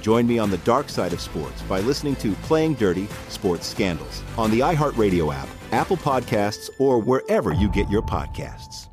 Join me on the dark side of sports by listening to Playing Dirty Sports Scandals on the iHeartRadio app, Apple Podcasts, or wherever you get your podcasts.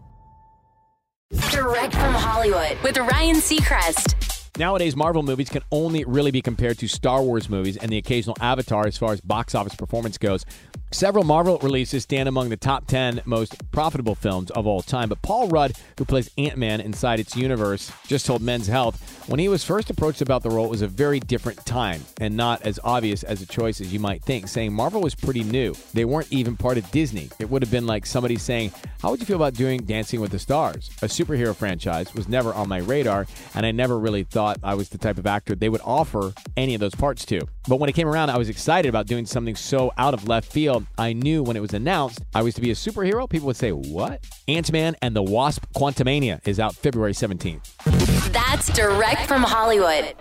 Direct from Hollywood with Ryan Seacrest. Nowadays, Marvel movies can only really be compared to Star Wars movies and the occasional Avatar as far as box office performance goes. Several Marvel releases stand among the top 10 most profitable films of all time, but Paul Rudd, who plays Ant-Man inside its universe, just told Men's Health, when he was first approached about the role, it was a very different time and not as obvious as a choice as you might think, saying Marvel was pretty new. They weren't even part of Disney. It would have been like somebody saying, how would you feel about doing Dancing with the Stars? A superhero franchise was never on my radar, and I never really thought I was the type of actor they would offer any of those parts to. But when it came around, I was excited about doing something so out of left field. I knew when it was announced I was to be a superhero, people would say, what? Ant-Man and the Wasp Quantumania is out February 17th. That's direct from Hollywood.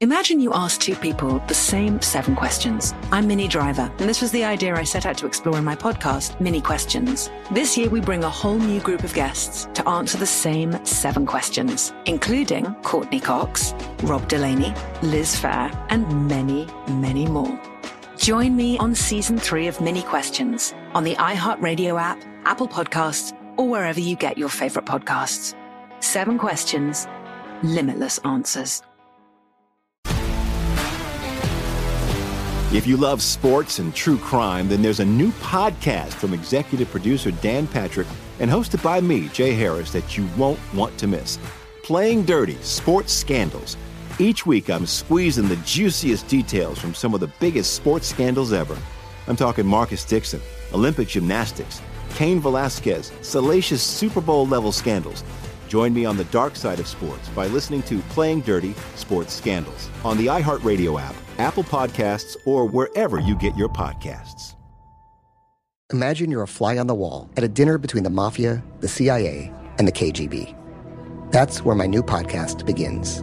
Imagine you ask two people the same 7 questions. I'm Minnie Driver, and this was the idea I set out to explore in my podcast, Minnie Questions. This year, we bring a whole new group of guests to answer the same 7 questions, including Courtney Cox, Rob Delaney, Liz Phair, and many, many more. Join me on Season 3 of Minnie Questions on the iHeartRadio app, Apple Podcasts, or wherever you get your favorite podcasts. 7 questions, limitless answers. If you love sports and true crime, then there's a new podcast from executive producer Dan Patrick and hosted by me, Jay Harris, that you won't want to miss. Playing Dirty: Sports Scandals. Each week, I'm squeezing the juiciest details from some of the biggest sports scandals ever. I'm talking Marcus Dixon, Olympic gymnastics, Cain Velasquez, salacious Super Bowl-level scandals. Join me on the dark side of sports by listening to Playing Dirty Sports Scandals on the iHeartRadio app, Apple Podcasts, or wherever you get your podcasts. Imagine you're a fly on the wall at a dinner between the mafia, the CIA, and the KGB. That's where my new podcast begins.